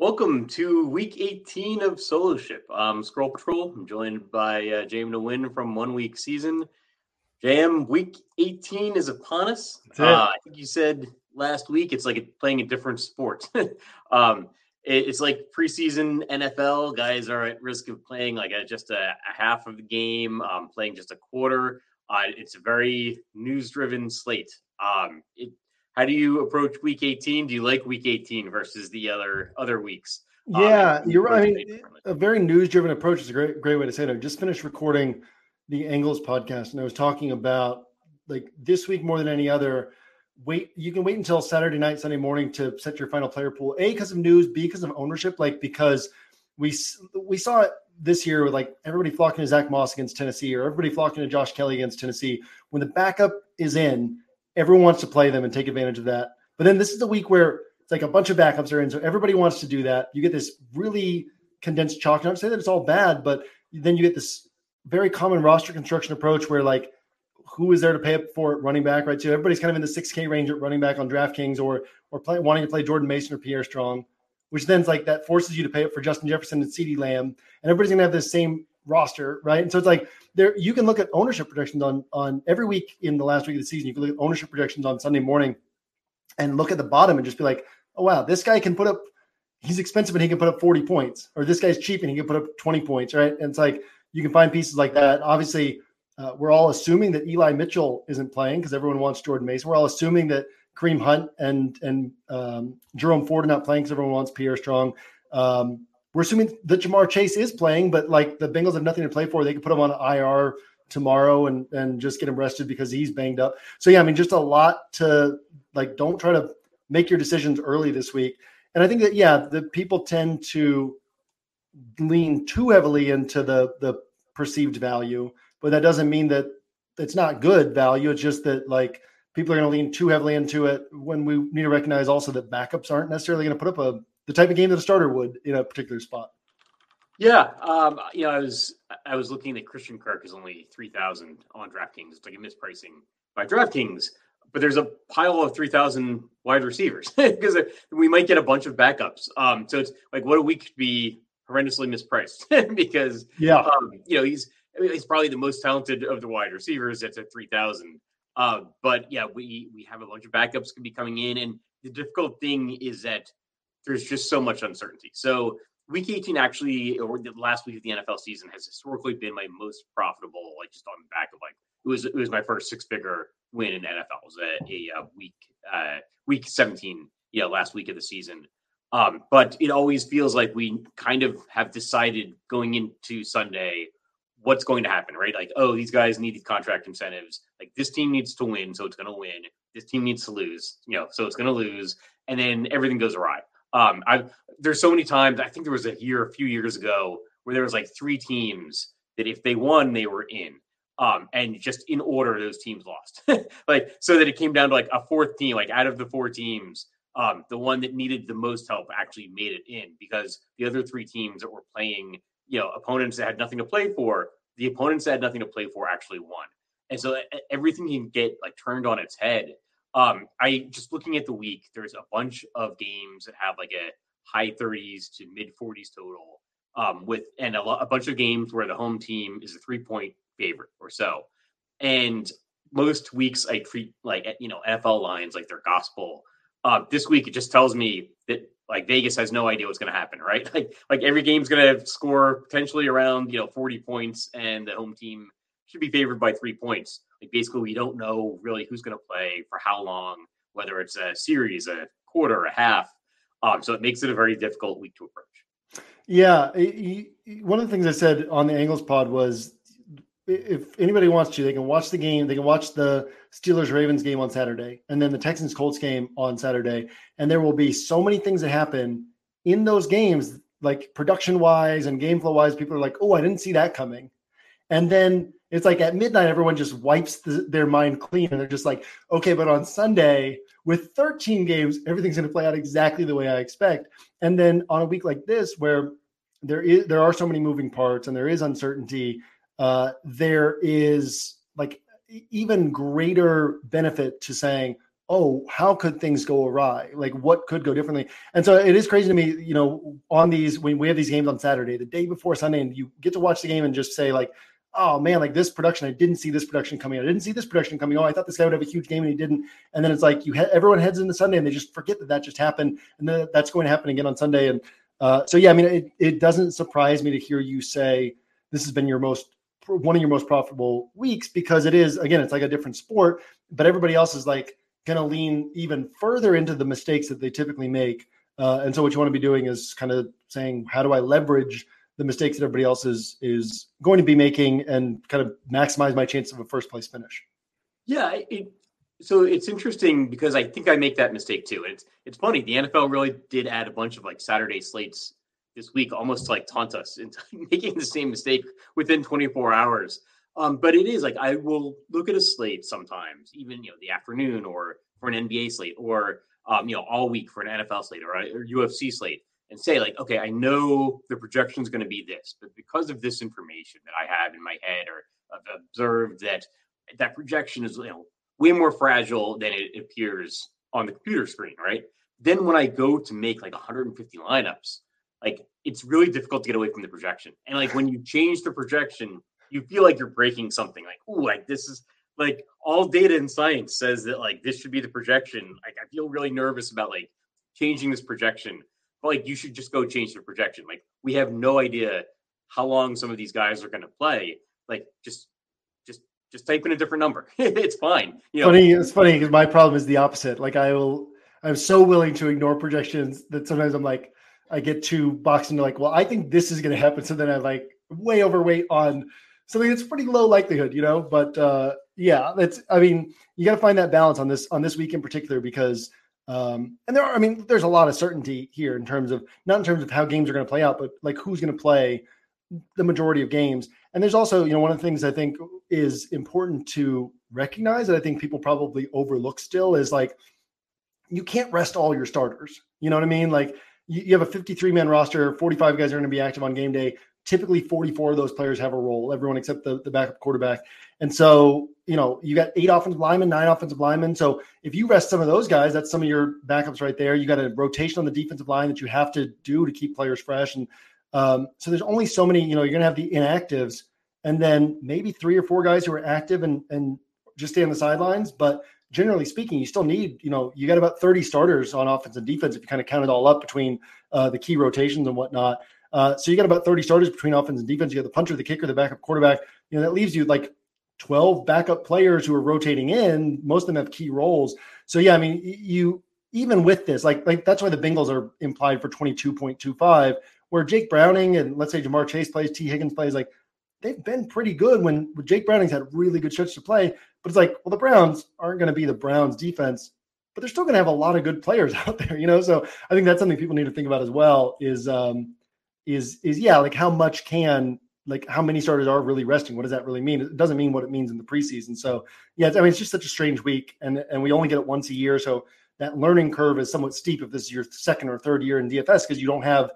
Welcome to Week 18 of Solo Ship. I'm Squirrel Patrol. I'm joined by JM to Win from One Week Season. JM, Week 18 is upon us. I think you said last week it's like playing a different sport. It's like preseason NFL. Guys are at risk of playing like just a half of the game, playing just a quarter. It's a very news-driven slate. How do you approach Week 18? Do you like Week 18 versus the other weeks? Yeah, you're right. I mean, a very news-driven approach is a great way to say it. I just finished recording the Angles podcast, and I was talking about, like, this week more than any other, you can wait until Saturday night, Sunday morning to set your final player pool, A, because of news, B, because of ownership, because we saw it this year with, everybody flocking to Zach Moss against Tennessee or everybody flocking to Josh Kelly against Tennessee. When the backup is in, everyone wants to play them and take advantage of that. But then this is the week where it's like a bunch of backups are in, so everybody wants to do that. You get this really condensed chalk. Not to say that it's all bad, but then you get this very common roster construction approach where, who is there to pay up for at running back, right? So everybody's kind of in the 6K range at running back on DraftKings or wanting to play Jordan Mason or Pierre Strong, which then is that forces you to pay up for Justin Jefferson and CeeDee Lamb. And everybody's going to have this same roster, right? And so it's there you can look at ownership projections on every week in the last week of the season. You can look at ownership projections on Sunday morning and look at the bottom and just be like, oh wow, this guy can put up, he's expensive and he can put up 40 points, or this guy's cheap and he can put up 20 points, right? And it's you can find pieces like that. Obviously, we're all assuming that Eli Mitchell isn't playing because everyone wants Jordan Mason. We're all assuming that Kareem Hunt and Jerome Ford are not playing because everyone wants Pierre Strong. We're assuming that Ja'Marr Chase is playing, but the Bengals have nothing to play for. They could put him on IR tomorrow and just get him rested because he's banged up. So yeah, I mean, just a lot to don't try to make your decisions early this week. And I think that, the people tend to lean too heavily into the perceived value, but that doesn't mean that it's not good value. It's just that people are going to lean too heavily into it when we need to recognize also that backups aren't necessarily going to put up the type of game that a starter would in a particular spot. Yeah. I was looking at Christian Kirk is only 3,000 on DraftKings. It's a mispricing by DraftKings, but there's a pile of 3,000 wide receivers because we might get a bunch of backups. So it's what a week could be horrendously mispriced because, he's probably the most talented of the wide receivers. That's at 3,000. But yeah, we have a bunch of backups could be coming in. And the difficult thing is that there's just so much uncertainty. So week 18 actually, or the last week of the NFL season, has historically been my most profitable, just on the back of it was my first six-figure win in NFL. It was a week 17, last week of the season. But it always feels like we kind of have decided going into Sunday what's going to happen, right? Like, oh, these guys need contract incentives. Like, this team needs to win, so it's going to win. This team needs to lose, so it's going to lose. And then everything goes awry. There's so many times, I think there was a few years ago, where there was like three teams that if they won, they were in. And just in order, those teams lost. Like, so that it came down to like a fourth team, like out of the four teams, the one that needed the most help actually made it in, because the other three teams that were playing, opponents that had nothing to play for, the opponents that had nothing to play for actually won. And so everything can get like turned on its head. I just looking at the week, there's a bunch of games that have like a high 30s to mid 40s total, with a bunch of games where the home team is a 3-point favorite or so. And most weeks I treat like, NFL lines like they're gospel. This week, it just tells me that like Vegas has no idea what's going to happen, right? Like every game's going to score potentially around, 40 points, and the home team should be favored by 3 points. Like, basically, we don't know really who's going to play for how long, whether it's a series, a quarter, a half. So it makes it a very difficult week to approach. Yeah. One of the things I said on the Angles pod was, if anybody wants to, they can watch the game. They can watch the Steelers-Ravens game on Saturday and then the Texans-Colts game on Saturday. And there will be so many things that happen in those games, like production-wise and game flow-wise. People are like, oh, I didn't see that coming. And then it's like at midnight, everyone just wipes their mind clean. And they're just like, okay, but on Sunday with 13 games, everything's going to play out exactly the way I expect. And then on a week like this, where there are so many moving parts and there is uncertainty, there is like even greater benefit to saying, oh, how could things go awry? Like, what could go differently? And so it is crazy to me, on these, when we have these games on Saturday, the day before Sunday, and you get to watch the game and just say like, oh man, like this production, I didn't see this production coming. I didn't see this production coming. Oh, I thought this guy would have a huge game and he didn't. And then it's like everyone heads into Sunday and they just forget that just happened. And then that's going to happen again on Sunday. And it doesn't surprise me to hear you say, this has been one of your most profitable weeks, because it is, again, it's like a different sport, but everybody else is like going to lean even further into the mistakes that they typically make. And so what you want to be doing is kind of saying, how do I leverage the mistakes that everybody else is going to be making and kind of maximize my chance of a first place finish? Yeah. So it's interesting because I think I make that mistake too. And it's funny. The NFL really did add a bunch of like Saturday slates this week, almost to like taunt us into making the same mistake within 24 hours. But it is like, I will look at a slate sometimes, even, the afternoon or for an NBA slate or, all week for an NFL slate or UFC slate and say like, okay, I know the projection is going to be this, but because of this information that I have in my head or I've observed that projection is, way more fragile than it appears on the computer screen. Right. Then when I go to make like 150 lineups, like it's really difficult to get away from the projection. And like when you change the projection, you feel like you're breaking something like, oh, like this is like all data and science says that like this should be the projection. Like I feel really nervous about like changing this projection, but like you should just go change the projection. Like we have no idea how long some of these guys are going to play. Like just type in a different number. It's fine. It's funny because my problem is the opposite. Like I'm so willing to ignore projections that sometimes I'm like, I get too boxed into like, well, I think this is going to happen. So then I like way overweight on something that's pretty low likelihood, but you got to find that balance on this week in particular, because there's a lot of certainty here in terms of, not in terms of how games are going to play out, but like who's going to play the majority of games. And there's also, one of the things I think is important to recognize that I think people probably overlook still is like, you can't rest all your starters. You know what I mean? Like, you have a 53-man roster, 45 guys are going to be active on game day. Typically 44 of those players have a role, everyone except the backup quarterback. And so, you got 8 offensive linemen, 9 offensive linemen. So if you rest some of those guys, that's some of your backups right there. You got a rotation on the defensive line that you have to do to keep players fresh. And so there's only so many, you're going to have the inactives and then maybe 3 or 4 guys who are active and just stay on the sidelines. But generally speaking, you still need, you got about 30 starters on offense and defense if you kind of count it all up between the key rotations and whatnot. So you got about 30 starters between offense and defense. You got the punter, the kicker, the backup quarterback. That leaves you like 12 backup players who are rotating in. Most of them have key roles. So, yeah, I mean, you even with this, like that's why the Bengals are implied for 22.25, where Jake Browning and let's say Ja'Marr Chase plays, T. Higgins plays, like they've been pretty good when Jake Browning's had really good stretch to play. But it's like, well, the Browns aren't going to be the Browns defense, but they're still going to have a lot of good players out there, you know? So I think that's something people need to think about as well is how much can, like how many starters are really resting? What does that really mean? It doesn't mean what it means in the preseason. So yeah, I mean, it's just such a strange week and we only get it once a year. So that learning curve is somewhat steep if this is your second or third year in DFS, because you don't have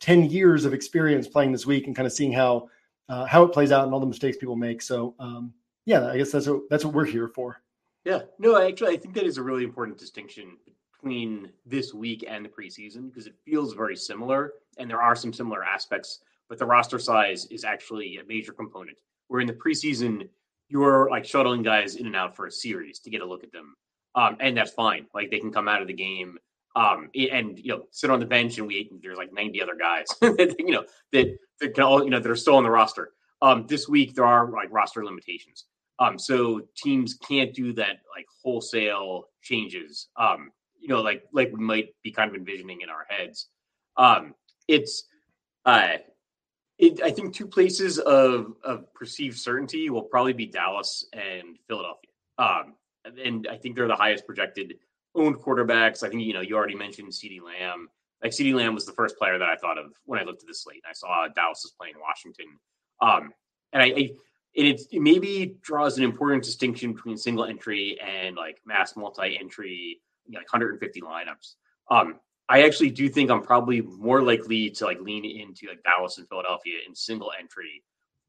10 years of experience playing this week and kind of seeing how it plays out and all the mistakes people make. So yeah, I guess that's what we're here for. Yeah, no, I think that is a really important distinction between this week and the preseason, because it feels very similar and there are some similar aspects, but the roster size is actually a major component. Where in the preseason, you're like shuttling guys in and out for a series to get a look at them. And that's fine. Like they can come out of the game and, you know, sit on the bench and there's like 90 other guys that, you know, that can all, you know, that are still on the roster. This week, there are like roster limitations. So teams can't do that like wholesale changes, you know, like we might be kind of envisioning in our heads. I think two places of perceived certainty will probably be Dallas and Philadelphia. And I think they're the highest projected owned quarterbacks. I think, you know, you already mentioned CeeDee Lamb. Like CeeDee Lamb was the first player that I thought of when I looked at this slate. I saw Dallas is playing Washington. It maybe draws an important distinction between single entry and like mass multi-entry, you know, like 150 lineups. I actually do think I'm probably more likely to like lean into like Dallas and Philadelphia in single entry,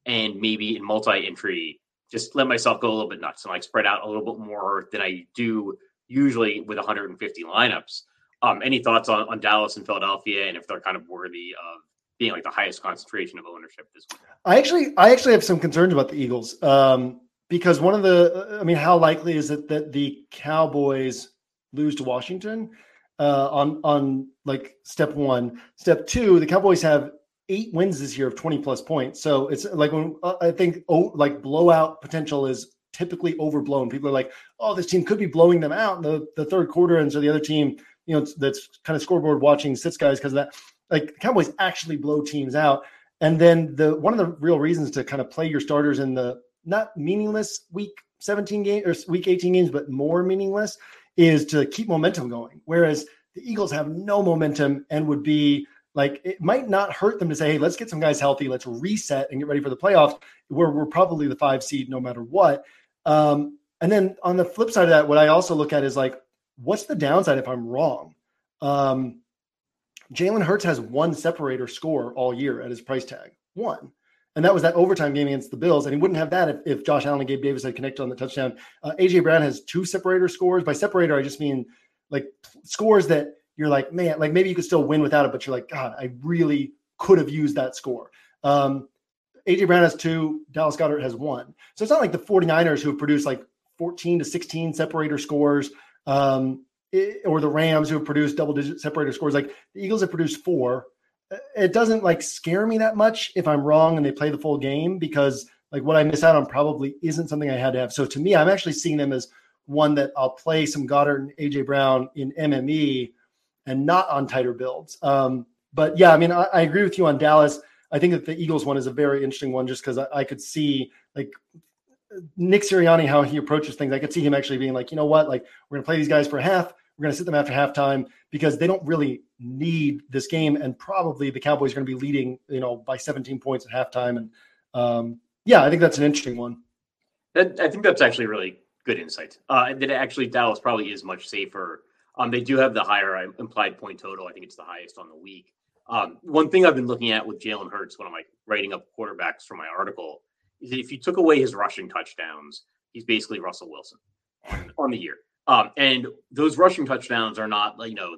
and maybe in multi-entry, just let myself go a little bit nuts and like spread out a little bit more than I do usually with 150 lineups. Any thoughts on Dallas and Philadelphia, and if they're kind of worthy of being like the highest concentration of ownership this week? I actually have some concerns about the Eagles because one of the, I mean, how likely is it that the Cowboys lose to Washington on like step one? Step two, the Cowboys have 8 wins this year of 20 plus points. So it's like, when I think like blowout potential is typically overblown. People are like, oh, this team could be blowing them out in the third quarter. And so the other team, you know, that's kind of scoreboard watching sits guys because of that. Like the Cowboys actually blow teams out. And then one of the real reasons to kind of play your starters in the not meaningless week 17 game or week 18 games, but more meaningless, is to keep momentum going. Whereas the Eagles have no momentum and would be like, it might not hurt them to say, hey, let's get some guys healthy. Let's reset and get ready for the playoffs where we're probably the 5 seed no matter what. And then on the flip side of that, what I also look at is like, what's the downside if I'm wrong? Jalen Hurts has one separator score all year at his price tag, one. And that was that overtime game against the Bills. And he wouldn't have that if Josh Allen and Gabe Davis had connected on the touchdown. A.J. Brown has 2 separator scores. By separator, I just mean like scores that you're like, man, like maybe you could still win without it, but you're like, God, I really could have used that score. A.J. Brown has 2. Dallas Goedert has 1. So it's not like the 49ers who have produced like 14 to 16 separator scores, or the Rams who have produced double-digit separator scores. Like the Eagles have produced 4. It doesn't like scare me that much if I'm wrong and they play the full game, because like what I miss out on probably isn't something I had to have. So to me, I'm actually seeing them as one that I'll play some Goddard and A.J. Brown in MME and not on tighter builds. But yeah, I mean, I agree with you on Dallas. I think that the Eagles one is a very interesting one just because I could see like Nick Sirianni, how he approaches things. I could see him actually being like, you know what, like we're going to play these guys for half. We're going to sit them after halftime because they don't really need this game. And probably the Cowboys are going to be leading, you know, by 17 points at halftime. And yeah, I think that's an interesting one. I think that's actually really good insight. That actually Dallas probably is much safer. They do have the higher implied point total. I think it's the highest on the week. One thing I've been looking at with Jalen Hurts when I'm like writing up quarterbacks for my article is that if you took away his rushing touchdowns, he's basically Russell Wilson on the year. And those rushing touchdowns are not, like, you know,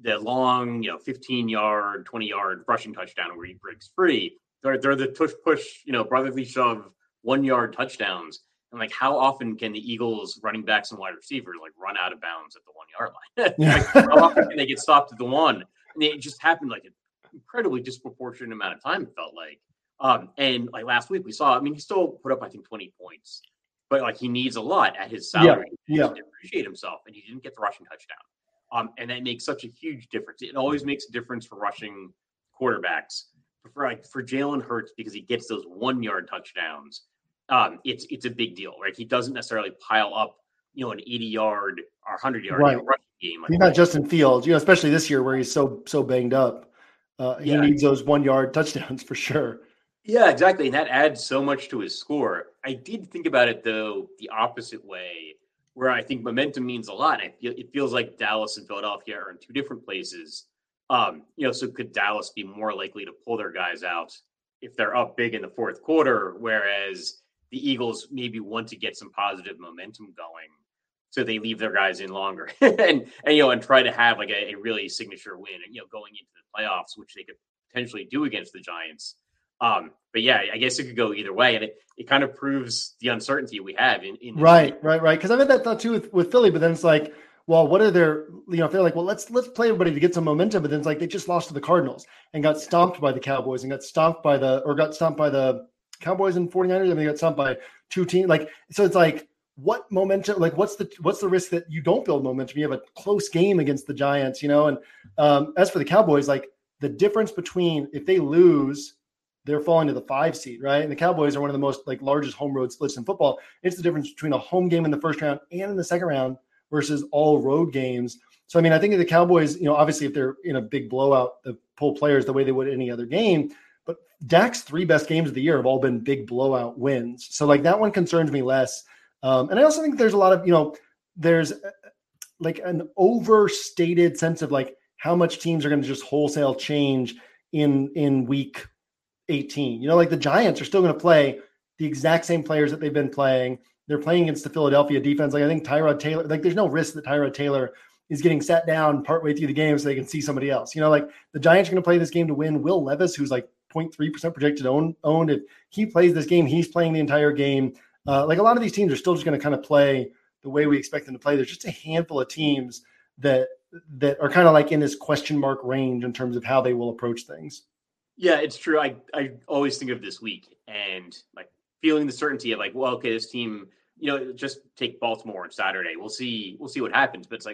the long, you know, 15-yard, 20-yard rushing touchdown where he breaks free. They're the push, you know, brotherly shove, 1-yard touchdowns. And, like, how often can the Eagles running backs and wide receivers, like, run out of bounds at the 1-yard line? Like, how often can they get stopped at the 1? And it just happened, like, an incredibly disproportionate amount of time, it felt like. And, like, last week we saw, I mean, he still put up, I think, 20 points. But, like, he needs a lot at his salary to appreciate himself, and he didn't get the rushing touchdown. And that makes such a huge difference. It always makes a difference for rushing quarterbacks. But for Jalen Hurts, because he gets those 1 yard touchdowns, it's a big deal, right? He doesn't necessarily pile up, an 80 yard or 100 yard rushing game. Like he's not Justin Fields, especially this year where he's so banged up. He needs those 1 yard touchdowns for sure. Yeah, exactly. And that adds so much to his score. I did think about it, though, the opposite way, where I think momentum means a lot. It feels like Dallas and Philadelphia are in two different places. So could Dallas be more likely to pull their guys out if they're up big in the fourth quarter, whereas the Eagles maybe want to get some positive momentum going, so they leave their guys in longer and try to have like a really signature win and going into the playoffs, which they could potentially do against the Giants. But yeah, I guess it could go either way, and it kind of proves the uncertainty we have in right. Because I've had that thought too with Philly, but then it's like, well, what are their, if they're like, well, let's play everybody to get some momentum, but then it's like they just lost to the Cardinals and got stomped by the Cowboys and got stomped by the Cowboys and 49ers. I mean, they got stomped by two teams. Like, so it's like, what momentum? Like, what's the risk that you don't build momentum? You have a close game against the Giants, And as for the Cowboys, like the difference between if they lose, they're falling to the 5 seed, right? And the Cowboys are one of the most largest home road splits in football. It's the difference between a home game in the first round and in the second round versus all road games. So, I mean, I think the Cowboys, obviously if they're in a big blowout, they pull players the way they would any other game, but Dak's 3 best games of the year have all been big blowout wins. So that one concerns me less. And I also think there's a lot of, there's like an overstated sense of how much teams are going to just wholesale change in week 18. The Giants are still going to play the exact same players that they've been playing. They're playing against the Philadelphia defense. I think Tyrod Taylor, there's no risk that Tyrod Taylor is getting sat down partway through the game so they can see somebody else. The Giants are going to play this game to win. Will Levis, who's 0.3% projected owned, if he plays this game, he's playing the entire game. A lot of these teams are still just going to kind of play the way we expect them to play. There's just a handful of teams that are kind of in this question mark range in terms of how they will approach things. Yeah, it's true. I always think of this week and feeling the certainty of this team, just take Baltimore on Saturday. We'll see what happens. But it's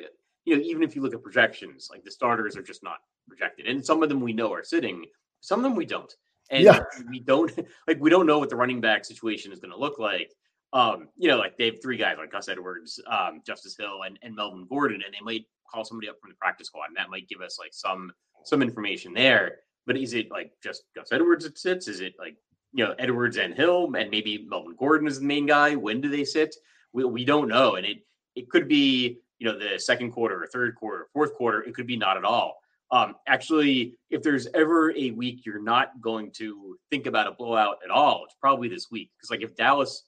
even if you look at projections, the starters are just not projected. And some of them we know are sitting, some of them we don't. And we don't know what the running back situation is going to look like. They have 3 guys Gus Edwards, Justice Hill and Melvin Gordon, and they might call somebody up from the practice squad. And that might give us some information there. But is it just Gus Edwards that sits? Is it Edwards and Hill, and maybe Melvin Gordon is the main guy? When do they sit? We don't know. And it could be, the second quarter or third quarter, fourth quarter. It could be not at all. Actually, if there's ever a week you're not going to think about a blowout at all, it's probably this week. Because if Dallas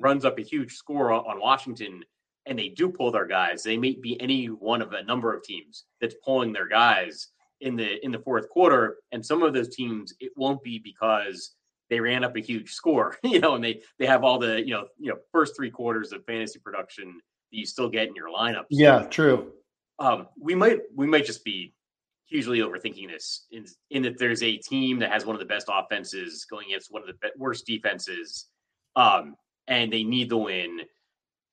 runs up a huge score on Washington and they do pull their guys, they may be any one of a number of teams that's pulling their guys in the fourth quarter. And some of those teams, it won't be because they ran up a huge score, and they have all the, first 3 quarters of fantasy production that you still get in your lineup. Yeah, true. We might just be hugely overthinking this in that there's a team that has one of the best offenses going against one of the worst defenses. And they need the win.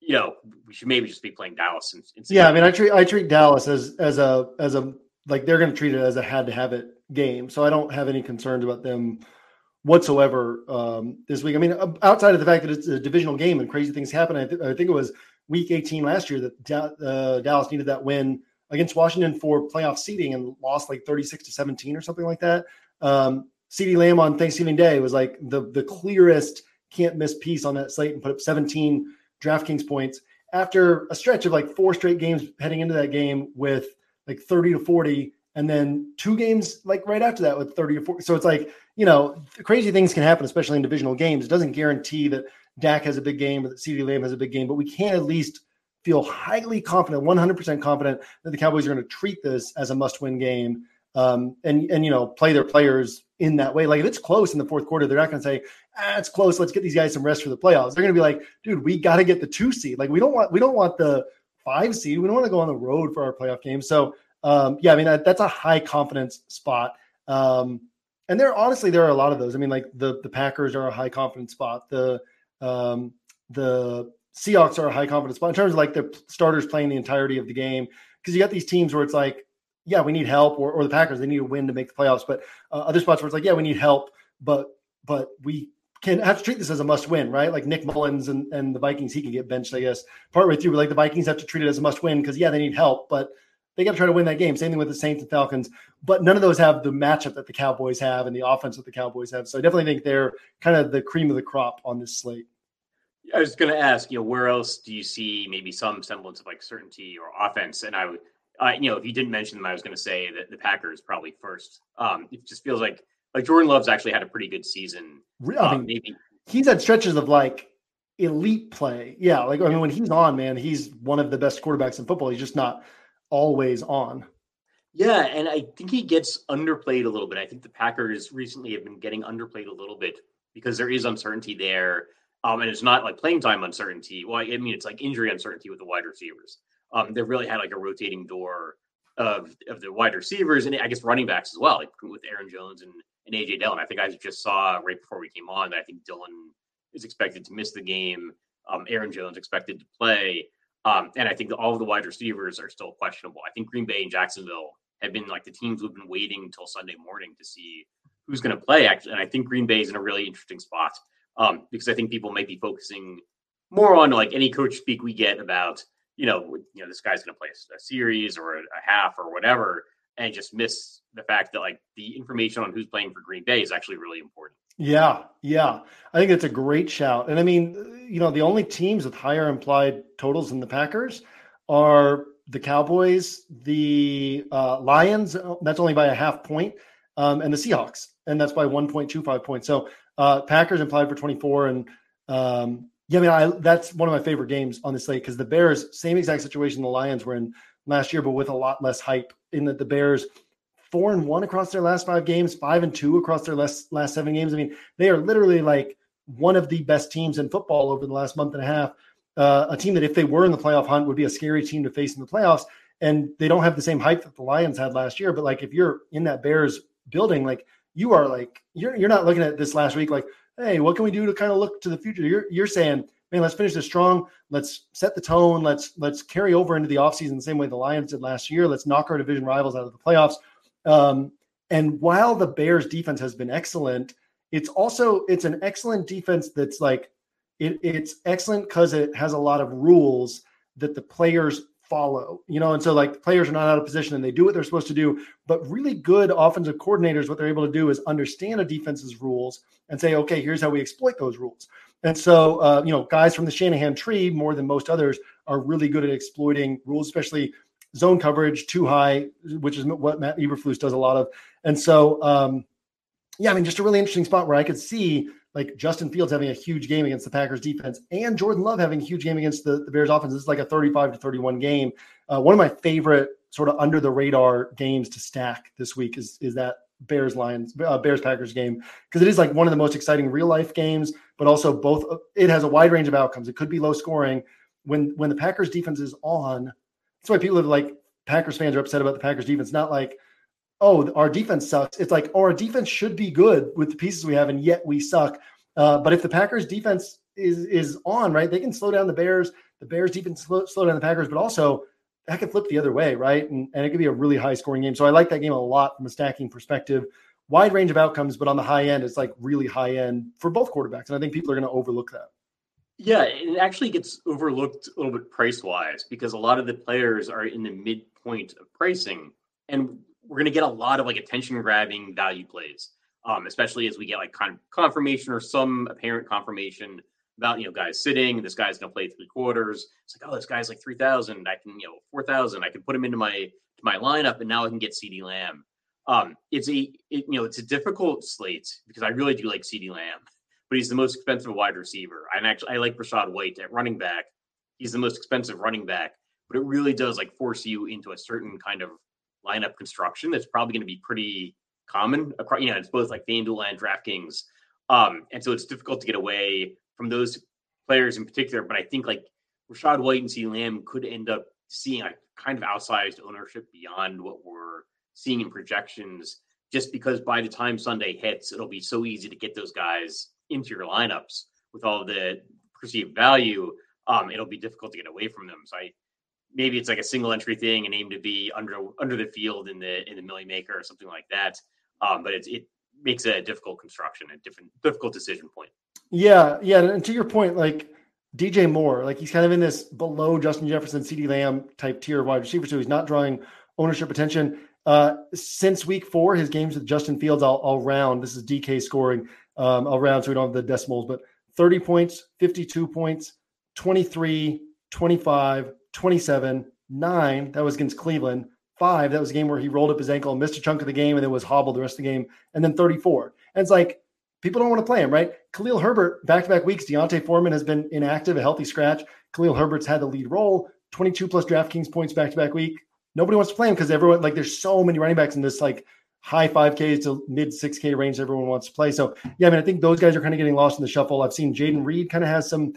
We should maybe just be playing Dallas. I treat Dallas as a, they're going to treat it as a had to have it game. So I don't have any concerns about them whatsoever this week. I mean, outside of the fact that it's a divisional game and crazy things happen, I think it was week 18 last year that Dallas needed that win against Washington for playoff seeding and lost 36-17 or something like that. CeeDee Lamb on Thanksgiving Day was the clearest can't miss piece on that slate and put up 17 DraftKings points after a stretch of 4 straight games heading into that game with 30-40, and then 2 games right after that with 30-40. So it's crazy things can happen, especially in divisional games. It doesn't guarantee that Dak has a big game or that CeeDee Lamb has a big game, but we can at least feel highly confident, 100% confident that the Cowboys are going to treat this as a must-win game and play their players in that way. If it's close in the fourth quarter, they're not going to say, it's close, let's get these guys some rest for the playoffs. They're going to be like, dude, we got to get the 2 seed. We don't want the 5 seed. We don't want to go on the road for our playoff game. So, that's a high confidence spot. And there are a lot of those. I mean, the Packers are a high confidence spot. The Seahawks are a high confidence spot in terms of their starters playing the entirety of the game. because you got these teams where it's like, yeah, we need help, or the Packers, they need a win to make the playoffs. But other spots where it's like, yeah, we need help, but we can have to treat this as a must win, right? Like Nick Mullins and the Vikings, he can get benched, I guess, partway through. But like the Vikings have to treat it as a must win because, yeah, they need help, but they got to try to win that game. Same thing with the Saints and Falcons, but none of those have the matchup that the Cowboys have and the offense that the Cowboys have. So I definitely think they're kind of the cream of the crop on this slate. I was going to ask, where else do you see maybe some semblance of like certainty or offense? And I would, if you didn't mention them, I was going to say that the Packers probably first. It just feels like Jordan Love's actually had a pretty good season. Maybe he's had stretches of like elite play. Yeah. Like, I mean, when he's on, man, he's one of the best quarterbacks in football. He's just not always on. Yeah. And I think he gets underplayed a little bit. I think the Packers recently have been getting underplayed a little bit because there is uncertainty there. And it's not like playing time uncertainty. Well, I mean, it's like injury uncertainty with the wide receivers. They've really had like a rotating door of the wide receivers and I guess running backs as well, like with Aaron Jones and A.J. Dillon. I think I just saw right before we came on that I think Dillon is expected to miss the game. Aaron Jones expected to play. And I think that all of the wide receivers are still questionable. I think Green Bay and Jacksonville have been like the teams who've been waiting until Sunday morning to see who's going to play, actually. And I think Green Bay is in a really interesting spot because I think people might be focusing more on like any coach speak we get about, this guy's going to play a series or a half or whatever, and just miss the fact that like the information on who's playing for Green Bay is actually really important. Yeah. I think that's a great shout. And I mean, the only teams with higher implied totals than the Packers are the Cowboys, the Lions, that's only by a half point, and the Seahawks. And that's by 1.25 points. So Packers implied for 24 and, that's one of my favorite games on this slate because the Bears, same exact situation the Lions were in last year, but with a lot less hype in that the Bears 4-1 across their last 5 games, 5-2 across their last 7 games. I mean, they are literally like one of the best teams in football over the last month and a half, a team that if they were in the playoff hunt would be a scary team to face in the playoffs. And they don't have the same hype that the Lions had last year. But like, if you're in that Bears building, like you are like, you're not looking at this last week, like, hey, what can we do to kind of look to the future? You're saying, man, let's finish this strong. Let's set the tone. Let's carry over into the offseason the same way the Lions did last year. Let's knock our division rivals out of the playoffs. And while the Bears defense has been excellent, it's an excellent defense. That's like, it's excellent because it has a lot of rules that the players follow, and so like the players are not out of position and they do what they're supposed to do, but really good offensive coordinators, what they're able to do is understand a defense's rules and say, okay, here's how we exploit those rules. And so, guys from the Shanahan tree more than most others are really good at exploiting rules, especially zone coverage too high, which is what Matt Eberflus does a lot of. And so, just a really interesting spot where I could see like Justin Fields having a huge game against the Packers defense and Jordan Love having a huge game against the Bears offense. This is like a 35-31 game. One of my favorite sort of under the radar games to stack this week is that Bears Packers game. Cause it is like one of the most exciting real life games, but also it has a wide range of outcomes. It could be low scoring when the Packers defense is on. That's why people like Packers fans are upset about the Packers defense. Not like, oh, our defense sucks. It's like, oh, our defense should be good with the pieces we have, and yet we suck. But if the Packers defense is on, right, they can slow down the Bears. The Bears defense slow down the Packers, but also that could flip the other way, right? And it could be a really high-scoring game. So I like that game a lot from a stacking perspective. Wide range of outcomes, but on the high end, it's like really high end for both quarterbacks, and I think people are going to overlook that. Yeah, it actually gets overlooked a little bit price-wise because a lot of the players are in the midpoint of pricing, and we're going to get a lot of like attention-grabbing value plays, especially as we get like kind of confirmation or some apparent confirmation about, guys sitting, this guy's going to play 3/4. It's like, oh, this guy's like 3,000. I can, 4,000. I can put him into my lineup, and now I can get CeeDee Lamb. It's a difficult slate because I really do like CeeDee Lamb, but he's the most expensive wide receiver. I like Rachaad White at running back. He's the most expensive running back, but it really does like force you into a certain kind of lineup construction that's probably going to be pretty common across, it's both like FanDuel and DraftKings. And so it's difficult to get away from those players in particular, but I think like Rachaad White and CeeDee Lamb could end up seeing a kind of outsized ownership beyond what we're seeing in projections, just because by the time Sunday hits, it'll be so easy to get those guys into your lineups with all the perceived value. It'll be difficult to get away from them. So maybe it's like a single entry thing and aim to be under the field in the milli maker or something like that. But it makes a difficult construction, a difficult decision point. Yeah. And to your point, like DJ Moore, like he's kind of in this below Justin Jefferson, CeeDee Lamb type tier of wide receiver. So he's not drawing ownership attention. Since week 4, his games with Justin Fields, I'll round. This is DK scoring. I'll round so we don't have the decimals, but 30 points, 52 points, 23, 25, 27, 9. That was against Cleveland. 5. That was a game where he rolled up his ankle and missed a chunk of the game and then was hobbled the rest of the game. And then 34. And it's like, people don't want to play him, right? Khalil Herbert, back-to-back weeks. Deontay Foreman has been inactive, a healthy scratch. Khalil Herbert's had the lead role, 22 plus DraftKings points back-to-back week. Nobody wants to play him because everyone, like, there's so many running backs in this, like, high 5Ks to mid 6K range everyone wants to play. So, yeah, I mean, I think those guys are kind of getting lost in the shuffle. I've seen Jaden Reed kind of has some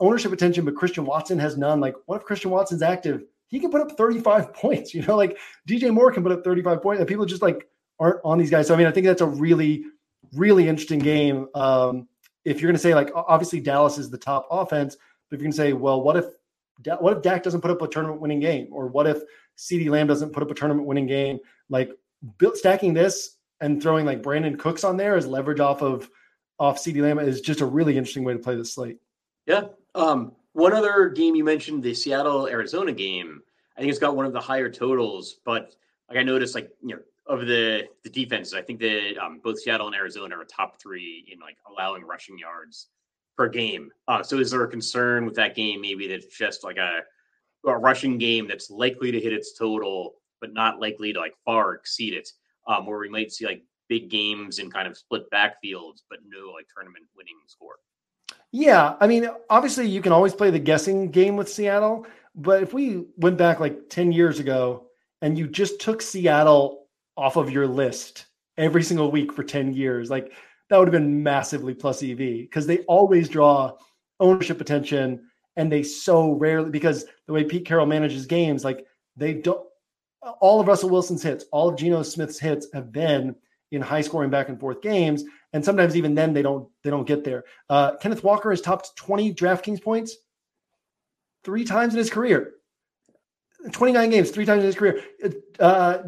ownership attention, but Christian Watson has none. Like, what if Christian Watson's active? He can put up 35 points, you know? Like, DJ Moore can put up 35 points, and people just, like, aren't on these guys. So, I mean, I think that's a really, really interesting game. If you're going to say, like, obviously Dallas is the top offense, but if you're going to say, well, what if Dak doesn't put up a tournament-winning game? Or what if CeeDee Lamb doesn't put up a tournament-winning game? Like, stacking this and throwing like Brandon Cooks on there as leverage off CeeDee Lamb is just a really interesting way to play this slate. Yeah. One other game you mentioned, the Seattle Arizona game, I think it's got one of the higher totals, but like I noticed, like, you know, of the defenses, I think that both Seattle and Arizona are top 3 in like allowing rushing yards per game. So is there a concern with that game? Maybe that's just like a rushing game that's likely to hit its total, but not likely to like far exceed it, where we might see like big games in kind of split backfields, but no like tournament winning score. Yeah. I mean, obviously you can always play the guessing game with Seattle, but if we went back like 10 years ago and you just took Seattle off of your list every single week for 10 years, like that would have been massively plus EV because they always draw ownership attention and they so rarely, because the way Pete Carroll manages games, like they don't, all of Russell Wilson's hits, all of Geno Smith's hits have been in high scoring back and forth games. And sometimes even then they don't get there. Kenneth Walker has topped 20 DraftKings points 3 times in his career, 29 games, 3 times in his career.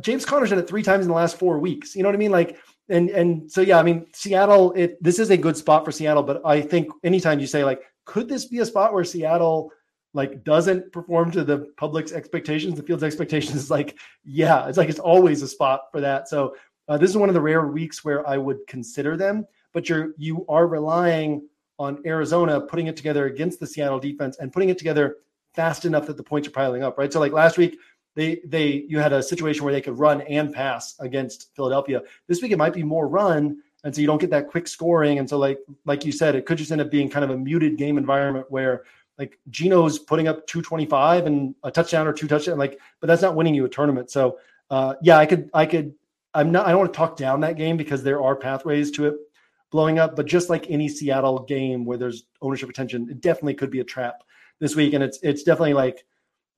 James Conner's done it 3 times in the last 4 weeks. You know what I mean? Like, and so, yeah, I mean, Seattle, this is a good spot for Seattle, but I think anytime you say like, could this be a spot where Seattle like doesn't perform to the public's expectations, the field's expectations, is like, yeah, it's like, it's always a spot for that. So this is one of the rare weeks where I would consider them, but you are relying on Arizona putting it together against the Seattle defense and putting it together fast enough that the points are piling up, right? So like last week, you had a situation where they could run and pass against Philadelphia. This week, it might be more run. And so you don't get that quick scoring. And so like you said, it could just end up being kind of a muted game environment where like Geno's putting up 225 and a touchdown or 2 touchdowns, like, but that's not winning you a tournament. So yeah, I don't want to talk down that game because there are pathways to it blowing up, but just like any Seattle game where there's ownership attention, it definitely could be a trap this week. And it's definitely like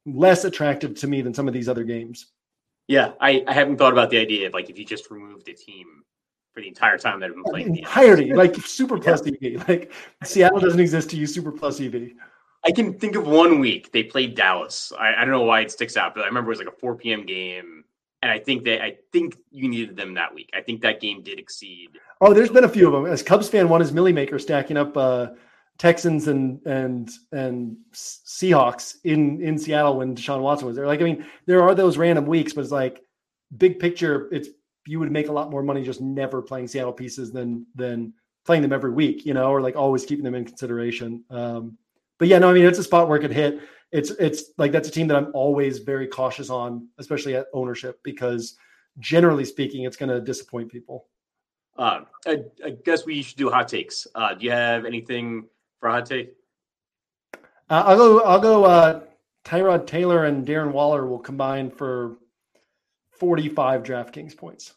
less attractive to me than some of these other games. Yeah. I haven't thought about the idea of like, if you just removed a team for the entire time that we've been playing the entirety, like super plus EV, like Seattle doesn't exist to you, super plus EV. I can think of one week they played Dallas. I don't know why it sticks out, but I remember it was like a 4 p.m. game, and I think you needed them that week. I think that game did exceed. Oh, there's been a few of them. As Cubs fan, one is Millie Maker stacking up Texans and Seahawks in Seattle when Deshaun Watson was there. Like, I mean, there are those random weeks, but it's like big picture. It's you would make a lot more money just never playing Seattle pieces than playing them every week, you know, or like always keeping them in consideration. But yeah, no, I mean, it's a spot where it could hit. It's like, that's a team that I'm always very cautious on, especially at ownership, because generally speaking, it's going to disappoint people. I guess we should do hot takes. Do you have anything for a hot take? I'll go Tyrod Taylor and Darren Waller will combine for 45 DraftKings points.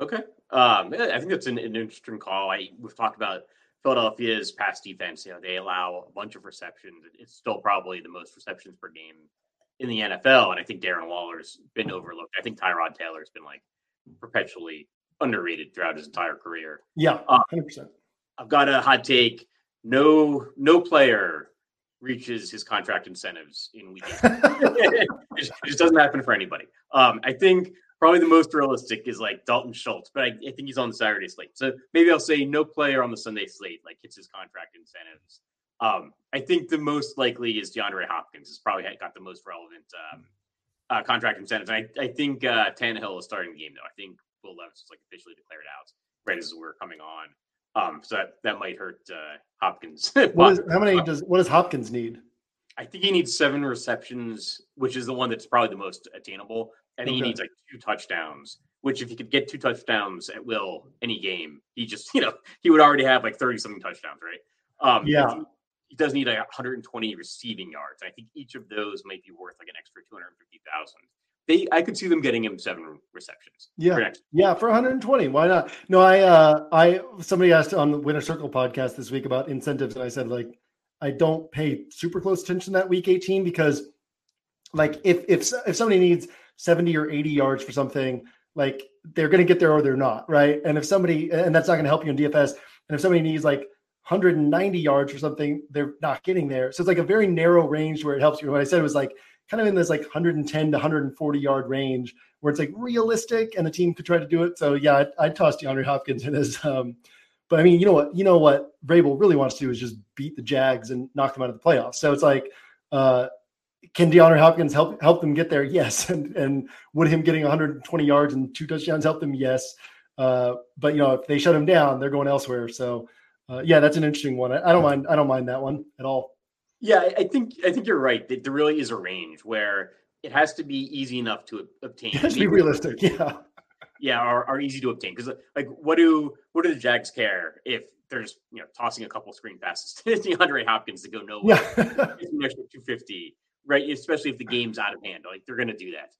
Okay. I think that's an interesting call. We've talked about Philadelphia's pass defense, you know, they allow a bunch of receptions. It's still probably the most receptions per game in the NFL. And I think Darren Waller's been overlooked. I think Tyrod Taylor's been like perpetually underrated throughout his entire career. Yeah, 100%. I've got a hot take. No player reaches his contract incentives in week 8. It just doesn't happen for anybody. I think probably the most realistic is like Dalton Schultz, but I think he's on the Saturday slate. So maybe I'll say no player on the Sunday slate, like hits his contract incentives. I think the most likely is DeAndre Hopkins has probably got the most relevant contract incentives. And I think Tannehill is starting the game though. I think Will Levis is like officially declared out right as we're coming on. So that might hurt Hopkins. What does Hopkins need? I think he needs 7 receptions, which is the one that's probably the most attainable. I think he needs like 2 touchdowns, which if he could get 2 touchdowns at will any game, he just, he would already have like 30 something touchdowns, right? He does need like 120 receiving yards. I think each of those might be worth like an extra 250,000. I could see them getting him 7 receptions. For 120. Why not? No, I somebody asked on the Winner Circle podcast this week about incentives, and I said like I don't pay super close attention that week 18 because like if somebody needs 70 or 80 yards for something, like they're going to get there or they're not, right? And if somebody and that's not going to help you in DFS. And if somebody needs like 190 yards or something, they're not getting there. So it's like a very narrow range where it helps you. What I said was like kind of in this like 110 to 140 yard range where it's like realistic and the team could try to do it. So yeah, I'd toss DeAndre Hopkins in his, but I mean, you know what Vrabel really wants to do is just beat the Jags and knock them out of the playoffs. So it's like, can DeAndre Hopkins help them get there? Yes. And would him getting 120 yards and 2 touchdowns help them? Yes. But if they shut him down, they're going elsewhere. So that's an interesting one. I don't mind that one at all. Yeah, I think you're right. There really is a range where it has to be easy enough to obtain. It has to be realistic, or easy to obtain. Because like, what do the Jags care if they're just tossing a couple screen passes to DeAndre Hopkins to go nowhere? Yeah. It's an extra 250, right? Especially if the game's out of hand, like they're going to do that.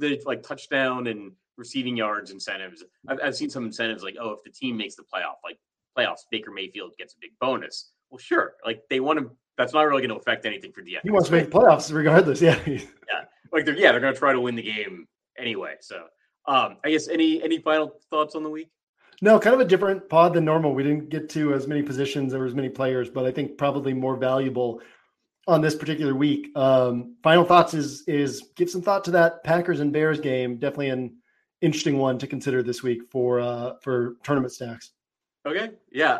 The like touchdown and receiving yards incentives. I've seen some incentives like, if the team makes the playoffs, Baker Mayfield gets a big bonus. Well, sure, like they want to. That's not really going to affect anything for DFS. He wants to make playoffs regardless. Yeah. They're going to try to win the game anyway. So I guess any final thoughts on the week? No, kind of a different pod than normal. We didn't get to as many positions or as many players, but I think probably more valuable on this particular week. Final thoughts is give some thought to that Packers and Bears game. Definitely an interesting one to consider this week for tournament stacks. Okay. Yeah.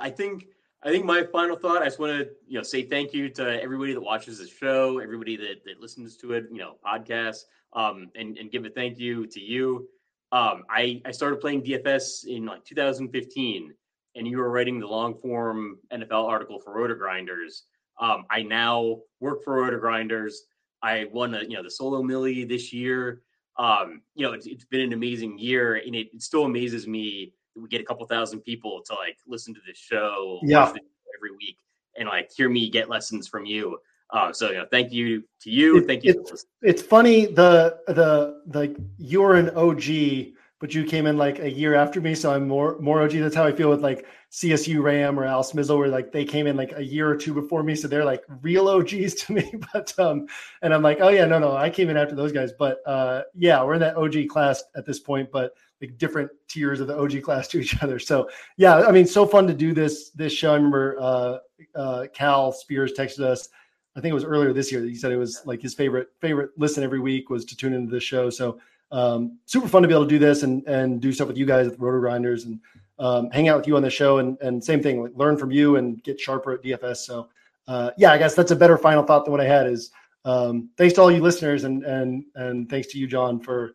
I think my final thought, I just want to, say thank you to everybody that watches the show, everybody that listens to it, podcasts, and give a thank you to you. I started playing DFS in like 2015 and you were writing the long form NFL article for RotoGrinders. I now work for RotoGrinders. I won the solo millie this year. It's been an amazing year and it still amazes me. We get a couple thousand people to like listen to this show every week and like hear me get lessons from you. So thank you to you. Thank you. It's funny. The like you're an OG, but you came in like a year after me. So I'm more OG. That's how I feel with like CSU Ram or Al Smizzle, where like they came in like a year or two before me. So they're like real OGs to me, but, and I'm like, I came in after those guys, but we're in that OG class at this point, but like different tiers of the OG class to each other. So yeah, I mean, so fun to do this show. I remember Cal Spears texted us, I think it was earlier this year that he said it was like his favorite listen every week was to tune into the show. So super fun to be able to do this and do stuff with you guys at RotoGrinders and hang out with you on the show and same thing, like learn from you and get sharper at DFS. So I guess that's a better final thought than what I had is thanks to all you listeners and thanks to you, John, for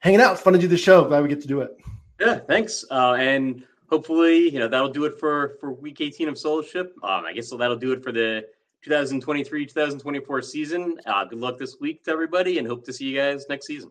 hanging out. It's fun to do the show. Glad we get to do it. Yeah, thanks. And hopefully, that'll do it for week 18 of Solo Ship. I guess that'll do it for the 2023-2024 season. Good luck this week to everybody and hope to see you guys next season.